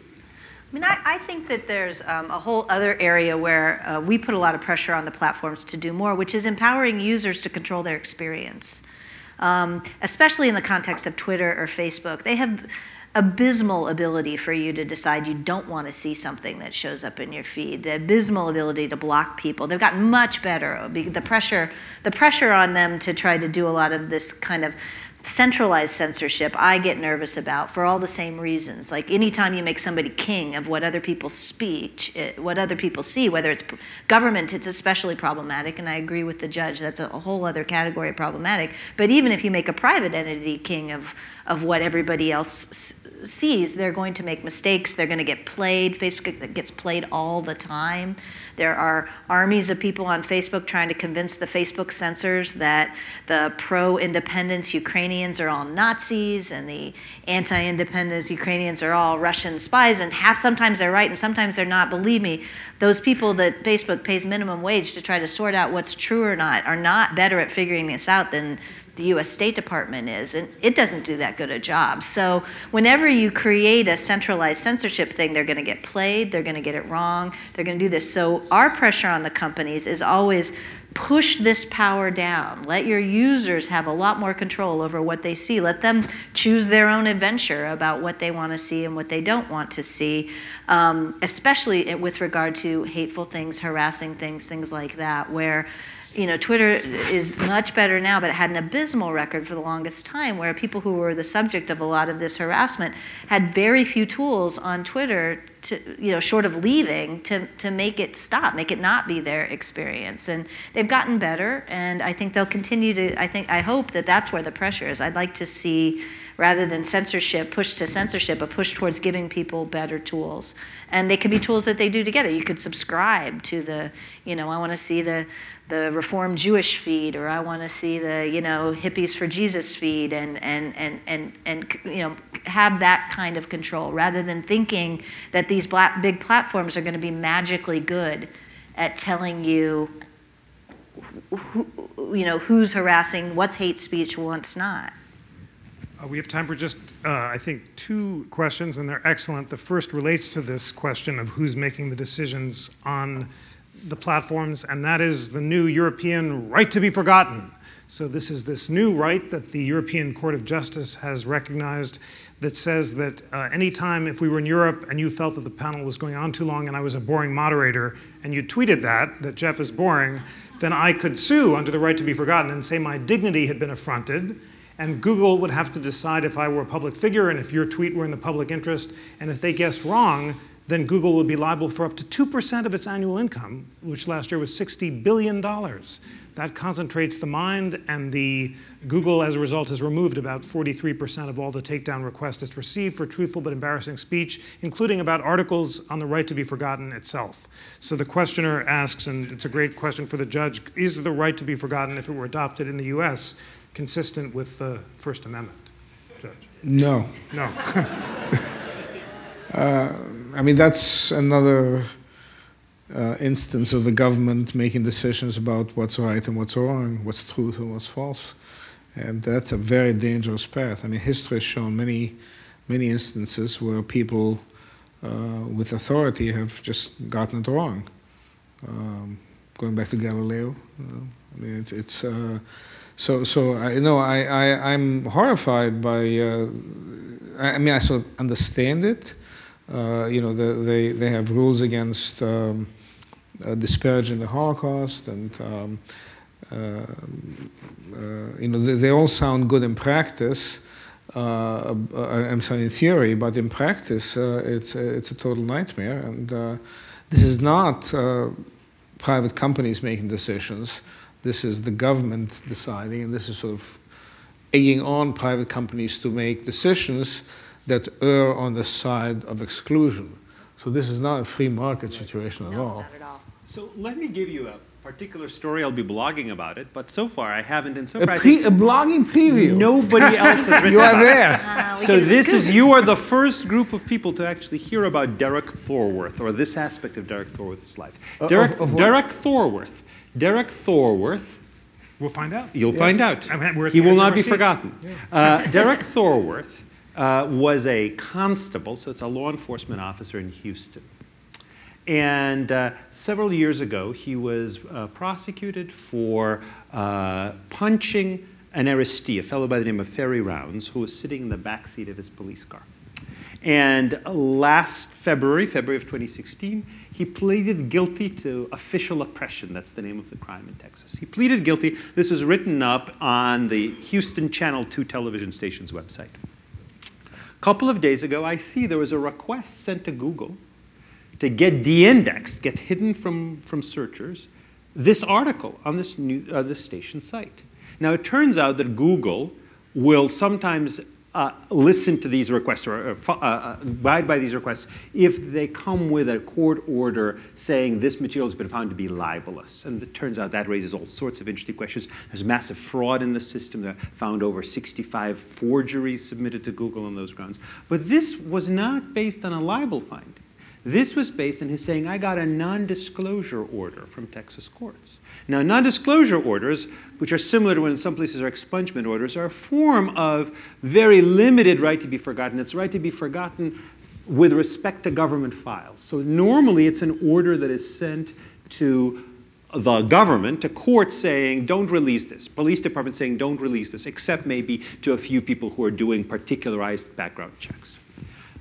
I mean, I, I think that there's um, a whole other area where uh, we put a lot of pressure on the platforms to do more, which is empowering users to control their experience, um, especially in the context of Twitter or Facebook. They have abysmal ability for you to decide you don't want to see something that shows up in your feed, the abysmal ability to block people. They've gotten much better. The pressure, the pressure on them to try to do a lot of this kind of centralized censorship, I get nervous about for all the same reasons. Like anytime you make somebody king of what other people speak, what other people see, whether it's government, it's especially problematic, and I agree with the judge, that's a whole other category of problematic. But even if you make a private entity king of, of what everybody else sees, they're going to make mistakes, they're going to get played. Facebook gets played all the time. There are armies of people on Facebook trying to convince the Facebook censors that the pro-independence Ukrainians are all Nazis and the anti-independence Ukrainians are all Russian spies, and half, sometimes they're right and sometimes they're not. Believe me, those people that Facebook pays minimum wage to try to sort out what's true or not are not better at figuring this out than the U S State Department is, and it doesn't do that good a job. So whenever you create a centralized censorship thing, they're gonna get played, they're gonna get it wrong, they're gonna do this. So our pressure on the companies is always push this power down. Let your users have a lot more control over what they see. Let them choose their own adventure about what they wanna see and what they don't want to see, um, especially with regard to hateful things, harassing things, things like that, where you know, Twitter is much better now, but it had an abysmal record for the longest time where people who were the subject of a lot of this harassment had very few tools on Twitter to, you know, short of leaving to, to make it stop, make it not be their experience. And they've gotten better, and I think they'll continue to, I think, I hope that that's where the pressure is. I'd like to see, rather than censorship, push to censorship, a push towards giving people better tools. And they can be tools that they do together. You could subscribe to the, you know, I want to see the, the Reformed Jewish feed, or I want to see the, you know, Hippies for Jesus feed, and, and, and, and, and you know, have that kind of control, rather than thinking that these black, big platforms are going to be magically good at telling you, who, you know, who's harassing, what's hate speech, what's not. Uh, we have time for just, uh, I think, two questions, and they're excellent. The first relates to this question of who's making the decisions on the platforms, and that is the new European right to be forgotten. So this is this new right that the European Court of Justice has recognized that says that uh, any time if we were in Europe and you felt that the panel was going on too long and I was a boring moderator, and you tweeted that, that Jeff is boring, then I could sue under the right to be forgotten and say my dignity had been affronted. And Google would have to decide if I were a public figure and if your tweet were in the public interest. And if they guessed wrong, then Google would be liable for up to two percent of its annual income, which last year was sixty billion dollars. That concentrates the mind, and the Google, as a result, has removed about forty-three percent of all the takedown requests it's received for truthful but embarrassing speech, including about articles on the right to be forgotten itself. So the questioner asks, and it's a great question for the judge, is the right to be forgotten, if it were adopted in the U S, consistent with the First Amendment, Judge? No. No. uh, I mean, that's another uh, instance of the government making decisions about what's right and what's wrong, what's truth and what's false. And that's a very dangerous path. I mean, history has shown many, many instances where people uh, with authority have just gotten it wrong. Um, going back to Galileo, uh, I mean, it, it's... Uh, So, so I, you know, I, I, I'm horrified by, uh, I, I mean, I sort of understand it. Uh, you know, the, they, they have rules against um, uh, disparaging the Holocaust, and, um, uh, uh, you know, they, they all sound good in practice. Uh, I'm sorry, in theory, but in practice, uh, it's, it's a total nightmare. And uh, this is not uh, private companies making decisions. This is the government deciding, and this is sort of egging on private companies to make decisions that err on the side of exclusion. So this is not a free market situation at no, all. Not at all. So let me give you a particular story. I'll be blogging about it, but so far I haven't. And so far, a, pre a blogging preview. Nobody else has written. You are about there. Uh, so this is you are the first group of people to actually hear about Derek Thorworth, or this aspect of Derek Thorworth's life. Uh, Derek, of, of Derek Thorworth. Derek Thorworth. We'll find out. You'll yes. find out. I'm, we're he will not be seat. forgotten. Yeah. Uh, Derek Thorworth. Uh, was a constable, so it's a law enforcement officer in Houston. And uh, several years ago, he was uh, prosecuted for uh, punching an arrestee, a fellow by the name of Ferry Rounds, who was sitting in the back seat of his police car. And last February, February of twenty sixteen, he pleaded guilty to official oppression. That's the name of the crime in Texas. He pleaded guilty. This was written up on the Houston Channel two television station's website. A couple of days ago, I see there was a request sent to Google to get de-indexed, get hidden from, from searchers, this article on this, new, uh, this station site. Now, it turns out that Google will sometimes uh, listen to these requests or uh, uh, abide by these requests if they come with a court order saying this material has been found to be libelous. And it turns out that raises all sorts of interesting questions. There's massive fraud in the system. They found over sixty-five forgeries submitted to Google on those grounds. But this was not based on a libel finding. This was based on his saying, I got a non-disclosure order from Texas courts. Now, non-disclosure orders, which are similar to when in some places are expungement orders, are a form of very limited right to be forgotten. It's right to be forgotten with respect to government files. So normally, it's an order that is sent to the government, to courts saying, don't release this. Police department saying, don't release this, except maybe to a few people who are doing particularized background checks.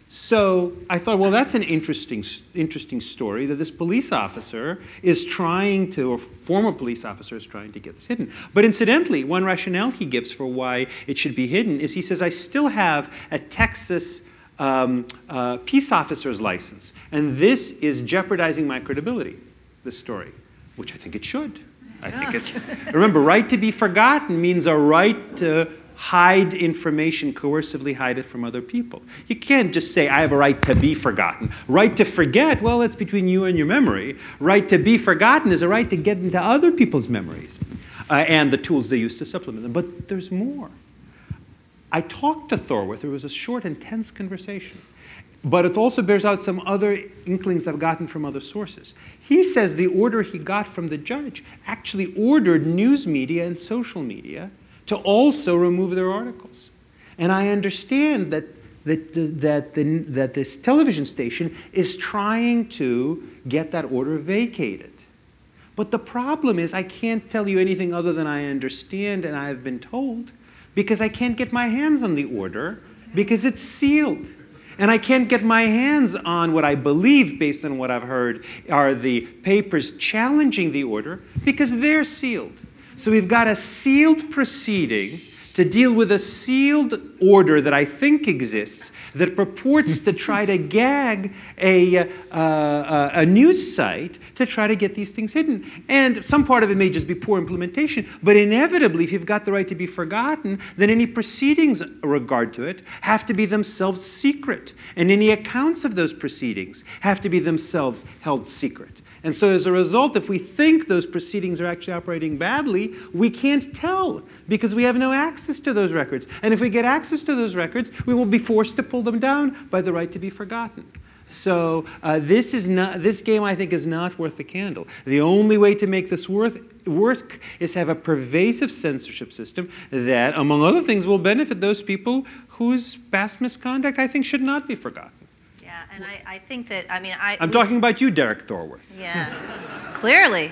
So I thought, well, that's an interesting, interesting story, that this police officer is trying to, or former police officer is trying to get this hidden. But incidentally, one rationale he gives for why it should be hidden is he says, I still have a Texas um, uh, peace officer's license, and this is jeopardizing my credibility, this story, which I think it should. I think it's, remember, right to be forgotten means a right to hide information, coercively hide it from other people. You can't just say, I have a right to be forgotten. Right to forget, well, it's between you and your memory. Right to be forgotten is a right to get into other people's memories uh, and the tools they use to supplement them. But there's more. I talked to Thorworth. It was a short, intense conversation. But it also bears out some other inklings I've gotten from other sources. He says the order he got from the judge actually ordered news media and social media to also remove their articles. And I understand that, that, that, the, that this television station is trying to get that order vacated. But the problem is I can't tell you anything other than I understand and I have been told, because I can't get my hands on the order because it's sealed. And I can't get my hands on what I believe, based on what I've heard, are the papers challenging the order because they're sealed. So we've got a sealed proceeding to deal with a sealed order that I think exists that purports to try to gag a, uh, uh, a news site to try to get these things hidden. And some part of it may just be poor implementation, but inevitably, if you've got the right to be forgotten, then any proceedings in regard to it have to be themselves secret. And any accounts of those proceedings have to be themselves held secret. And so as a result, if we think those proceedings are actually operating badly, we can't tell because we have no access to those records. And if we get access to those records, we will be forced to pull them down by the right to be forgotten. So uh, this is not, this game, I think, is not worth the candle. The only way to make this worth work is to have a pervasive censorship system that, among other things, will benefit those people whose past misconduct, I think, should not be forgotten. Yeah, and I, I think that, I mean, I... I'm we, talking about you, Derek Thorworth. Yeah, clearly.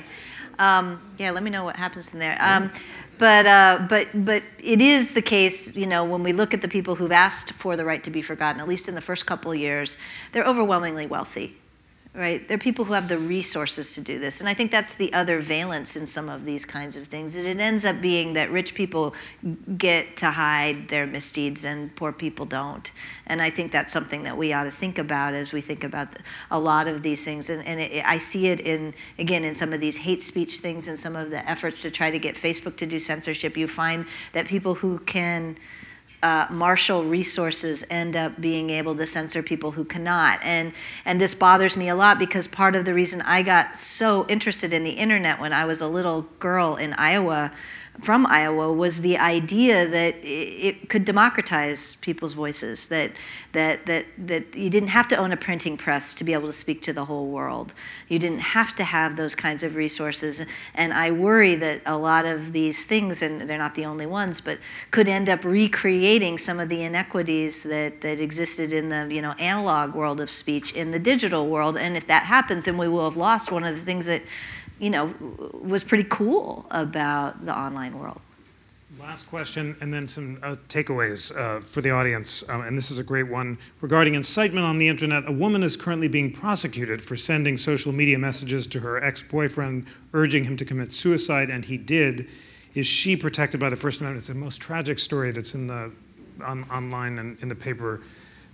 Um, yeah, let me know what happens in there. Um, But uh, but but it is the case, you know, when we look at the people who've asked for the right to be forgotten, at least in the first couple of years, they're overwhelmingly wealthy, right? They're people who have the resources to do this. And I think that's the other valence in some of these kinds of things, that it ends up being that rich people get to hide their misdeeds and poor people don't. And I think that's something that we ought to think about as we think about a lot of these things. And, and it, I see it in, again, in some of these hate speech things and some of the efforts to try to get Facebook to do censorship. You find that people who can uh, marshal resources end up being able to censor people who cannot. And, and this bothers me a lot, because part of the reason I got so interested in the internet when I was a little girl in Iowa, from Iowa, was the idea that it could democratize people's voices, that that that that you didn't have to own a printing press to be able to speak to the whole world. You didn't have to have those kinds of resources. And I worry that a lot of these things, and they're not the only ones, but could end up recreating some of the inequities that, that existed in the, you know, analog world of speech in the digital world. And if that happens, then we will have lost one of the things that, you know, was pretty cool about the online world. Last question, and then some uh, takeaways uh, for the audience, um, and this is a great one. Regarding incitement on the internet, a woman is currently being prosecuted for sending social media messages to her ex-boyfriend, urging him to commit suicide, and he did. Is she protected by the First Amendment? It's the most tragic story that's in the on, online and in the paper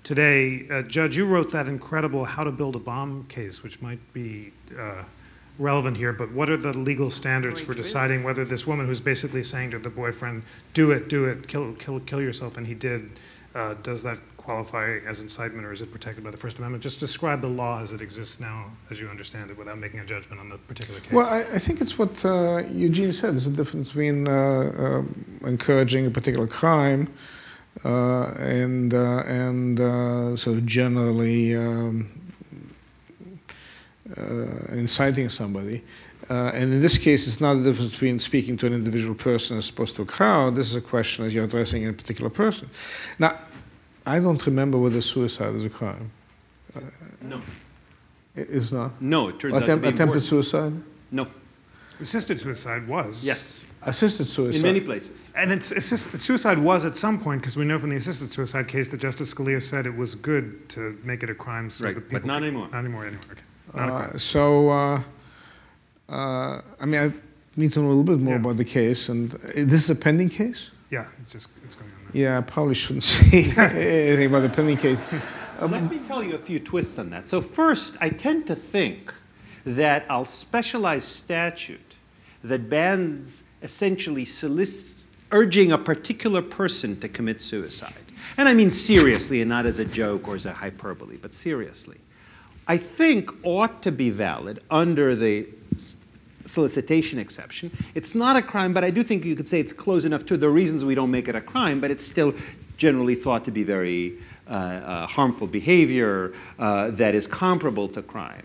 today. Uh, Judge, you wrote that incredible How to Build a Bomb case, which might be uh, relevant here, but what are the legal standards for deciding whether this woman, who's basically saying to the boyfriend, do it, do it, kill kill, kill yourself, and he did, uh, does that qualify as incitement, or is it protected by the First Amendment? Just describe the law as it exists now, as you understand it, without making a judgment on the particular case. Well, I, I think it's what uh, Eugene said. There's a difference between uh, uh, encouraging a particular crime uh, and, uh, and uh, so generally um, Uh, inciting somebody. Uh, and in this case, it's not the difference between speaking to an individual person as opposed to a crowd. This is a question that you're addressing in a particular person. Now, I don't remember whether suicide is a crime. Uh, no. It's not? No, it turns Attempt, out to be Attempted important. Suicide? No. Assisted suicide was. Yes. Assisted suicide. In many places. And it's, assist, suicide was at some point, because we know from the assisted suicide case that Justice Scalia said it was good to make it a crime so right. that people... But not could, anymore. Not anymore, anymore. Okay. Uh, so, uh, uh, I mean, I need to know a little bit more yeah. about the case. And uh, this is a pending case? Yeah, it's just it's going on now. Yeah, I probably shouldn't say anything about the pending case. Um, Let me tell you a few twists on that. So first, I tend to think that a specialized statute that bans essentially solicits, urging a particular person to commit suicide. And I mean seriously, and not as a joke or as a hyperbole, but seriously. I think ought to be valid under the solicitation exception. It's not a crime, but I do think you could say it's close enough to the reasons we don't make it a crime, but it's still generally thought to be very uh, uh, harmful behavior uh, that is comparable to crime.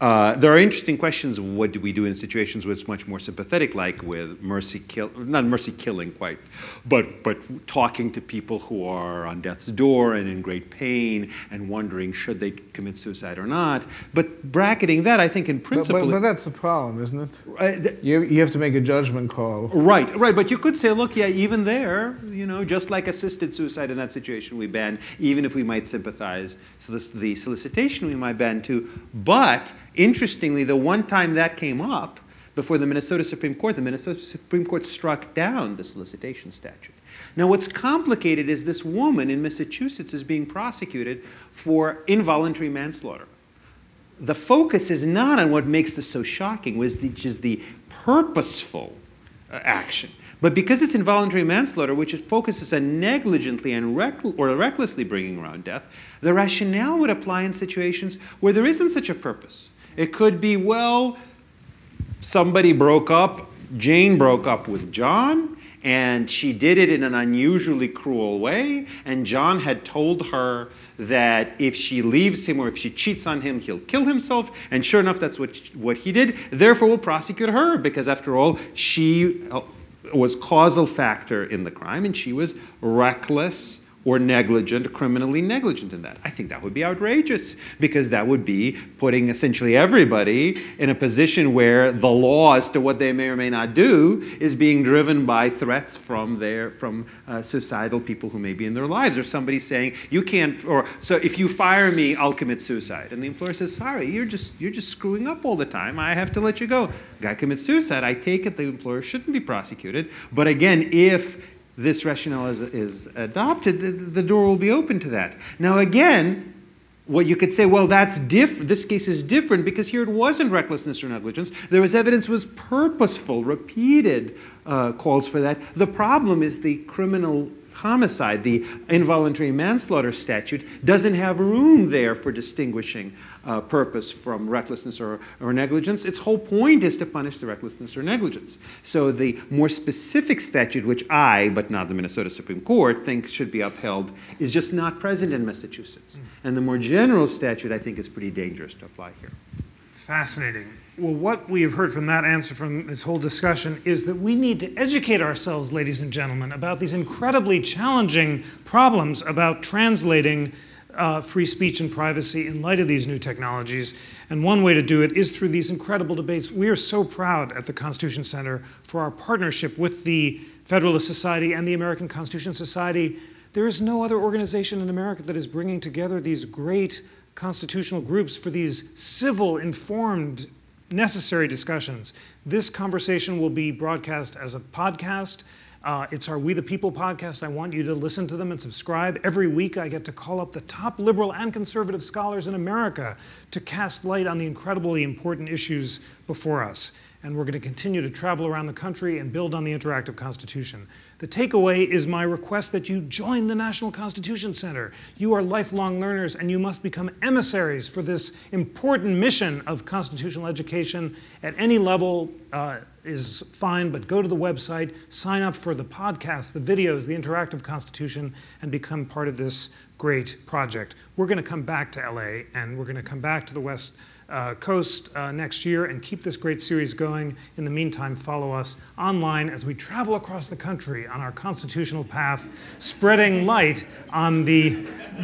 Uh, there are interesting questions. What do we do in situations where it's much more sympathetic, like with mercy kill, not mercy killing quite, but, but talking to people who are on death's door and in great pain and wondering should they commit suicide or not. But bracketing that, I think in principle... But, but, but that's the problem, isn't it? Uh, th- you, you have to make a judgment call. Right, right. But you could say, look, yeah, even there, you know, just like assisted suicide in that situation we ban, even if we might sympathize, so this, the solicitation we might ban too, but... Interestingly, the one time that came up before the Minnesota Supreme Court, the Minnesota Supreme Court struck down the solicitation statute. Now, what's complicated is this woman in Massachusetts is being prosecuted for involuntary manslaughter. The focus is not on what makes this so shocking, which is the purposeful action. But because it's involuntary manslaughter, which it focuses on negligently and reckl- or recklessly bringing around death, the rationale would apply in situations where there isn't such a purpose. It could be, well, somebody broke up, Jane broke up with John, and she did it in an unusually cruel way, and John had told her that if she leaves him or if she cheats on him, he'll kill himself, and sure enough, that's what, what he did. Therefore, we'll prosecute her, because after all, she was causal factor in the crime, and she was reckless or negligent, criminally negligent in that. I think that would be outrageous, because that would be putting essentially everybody in a position where the law as to what they may or may not do is being driven by threats from their from uh, societal people who may be in their lives, or somebody saying, you can't, or so if you fire me, I'll commit suicide. And the employer says, sorry, you're just, you're just screwing up all the time. I have to let you go. Guy commits suicide. I take it the employer shouldn't be prosecuted. But again, if this rationale is, is adopted, the, the door will be open to that. Now again, what you could say, well, that's different, this case is different because here it wasn't recklessness or negligence. There was evidence was purposeful, repeated uh, calls for that. The problem is the criminal homicide, the involuntary manslaughter statute, doesn't have room there for distinguishing uh, purpose from recklessness or, or negligence. Its whole point is to punish the recklessness or negligence. So the more specific statute, which I, but not the Minnesota Supreme Court, think should be upheld, is just not present in Massachusetts. And the more general statute, I think, is pretty dangerous to apply here. Fascinating. Well, what we have heard from that answer, from this whole discussion, is that we need to educate ourselves, ladies and gentlemen, about these incredibly challenging problems about translating uh, free speech and privacy in light of these new technologies. And one way to do it is through these incredible debates. We are so proud at the Constitution Center for our partnership with the Federalist Society and the American Constitution Society. There is no other organization in America that is bringing together these great constitutional groups for these civil, informed, necessary discussions. This conversation will be broadcast as a podcast. Uh, it's our We the People podcast. I want you to listen to them and subscribe. Every week I get to call up the top liberal and conservative scholars in America to cast light on the incredibly important issues before us. And we're going to continue to travel around the country and build on the interactive Constitution. The takeaway is my request that you join the National Constitution Center. You are lifelong learners, and you must become emissaries for this important mission of constitutional education. At any level uh, is fine, but go to the website, sign up for the podcasts, the videos, the interactive Constitution, and become part of this great project. We're going to come back to L A, and we're going to come back to the West Uh, coast uh, next year and keep this great series going. In the meantime, follow us online as we travel across the country on our constitutional path, spreading light on the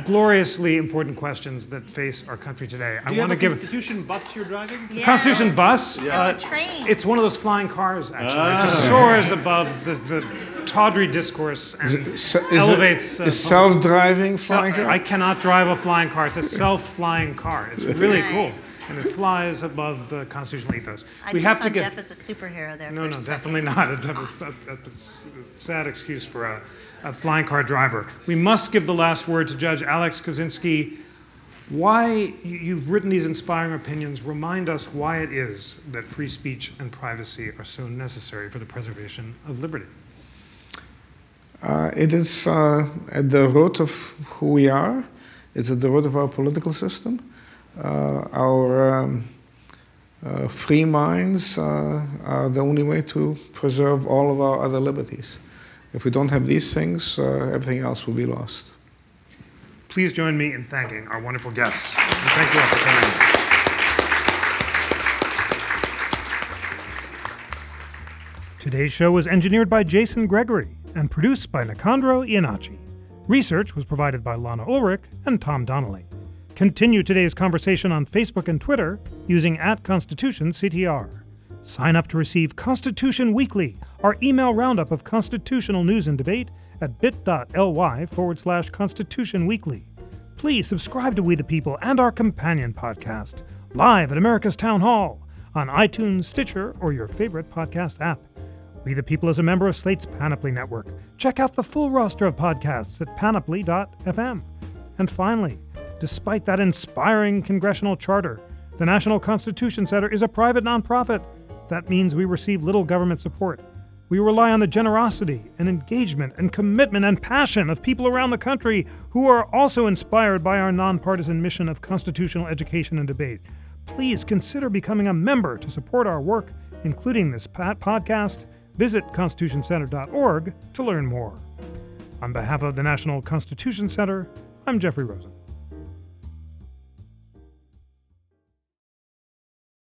gloriously important questions that face our country today. Do I want to give Constitution bus you're driving? Yeah. Constitution bus? Yeah. Uh, train. It's one of those flying cars, actually. Oh. It just soars above the, the tawdry discourse and is it, so, is elevates. It, uh, is self-driving flying car? I cannot drive a flying car. It's a self-flying car. It's really nice. Cool. And it flies above the constitutional ethos. I we just have saw to get, Jeff as a superhero there. No, for no, a definitely not. It's awesome. a, a, a sad excuse for a, a flying car driver. We must give the last word to Judge Alex Kozinski. Why you've written these inspiring opinions? Remind us why it is that free speech and privacy are so necessary for the preservation of liberty. Uh, it is uh, at the root of who we are. It's at the root of our political system. Uh, our um, uh, free minds uh, are the only way to preserve all of our other liberties. If we don't have these things, uh, everything else will be lost. Please join me in thanking our wonderful guests. And thank you all for coming. Today's show was engineered by Jason Gregory and produced by Nicandro Iannacci. Research was provided by Lana Ulrich and Tom Donnelly. Continue today's conversation on Facebook and Twitter using at Constitution C T R. Sign up to receive Constitution Weekly, our email roundup of constitutional news and debate at bit.ly forward slash Constitution Weekly. Please subscribe to We the People and our companion podcast, live at America's Town Hall, on iTunes, Stitcher, or your favorite podcast app. We the People is a member of Slate's Panoply Network. Check out the full roster of podcasts at panoply dot f m. And finally, despite that inspiring congressional charter, the National Constitution Center is a private nonprofit. That means we receive little government support. We rely on the generosity and engagement and commitment and passion of people around the country who are also inspired by our nonpartisan mission of constitutional education and debate. Please consider becoming a member to support our work, including this podcast. Visit constitution center dot org to learn more. On behalf of the National Constitution Center, I'm Jeffrey Rosen.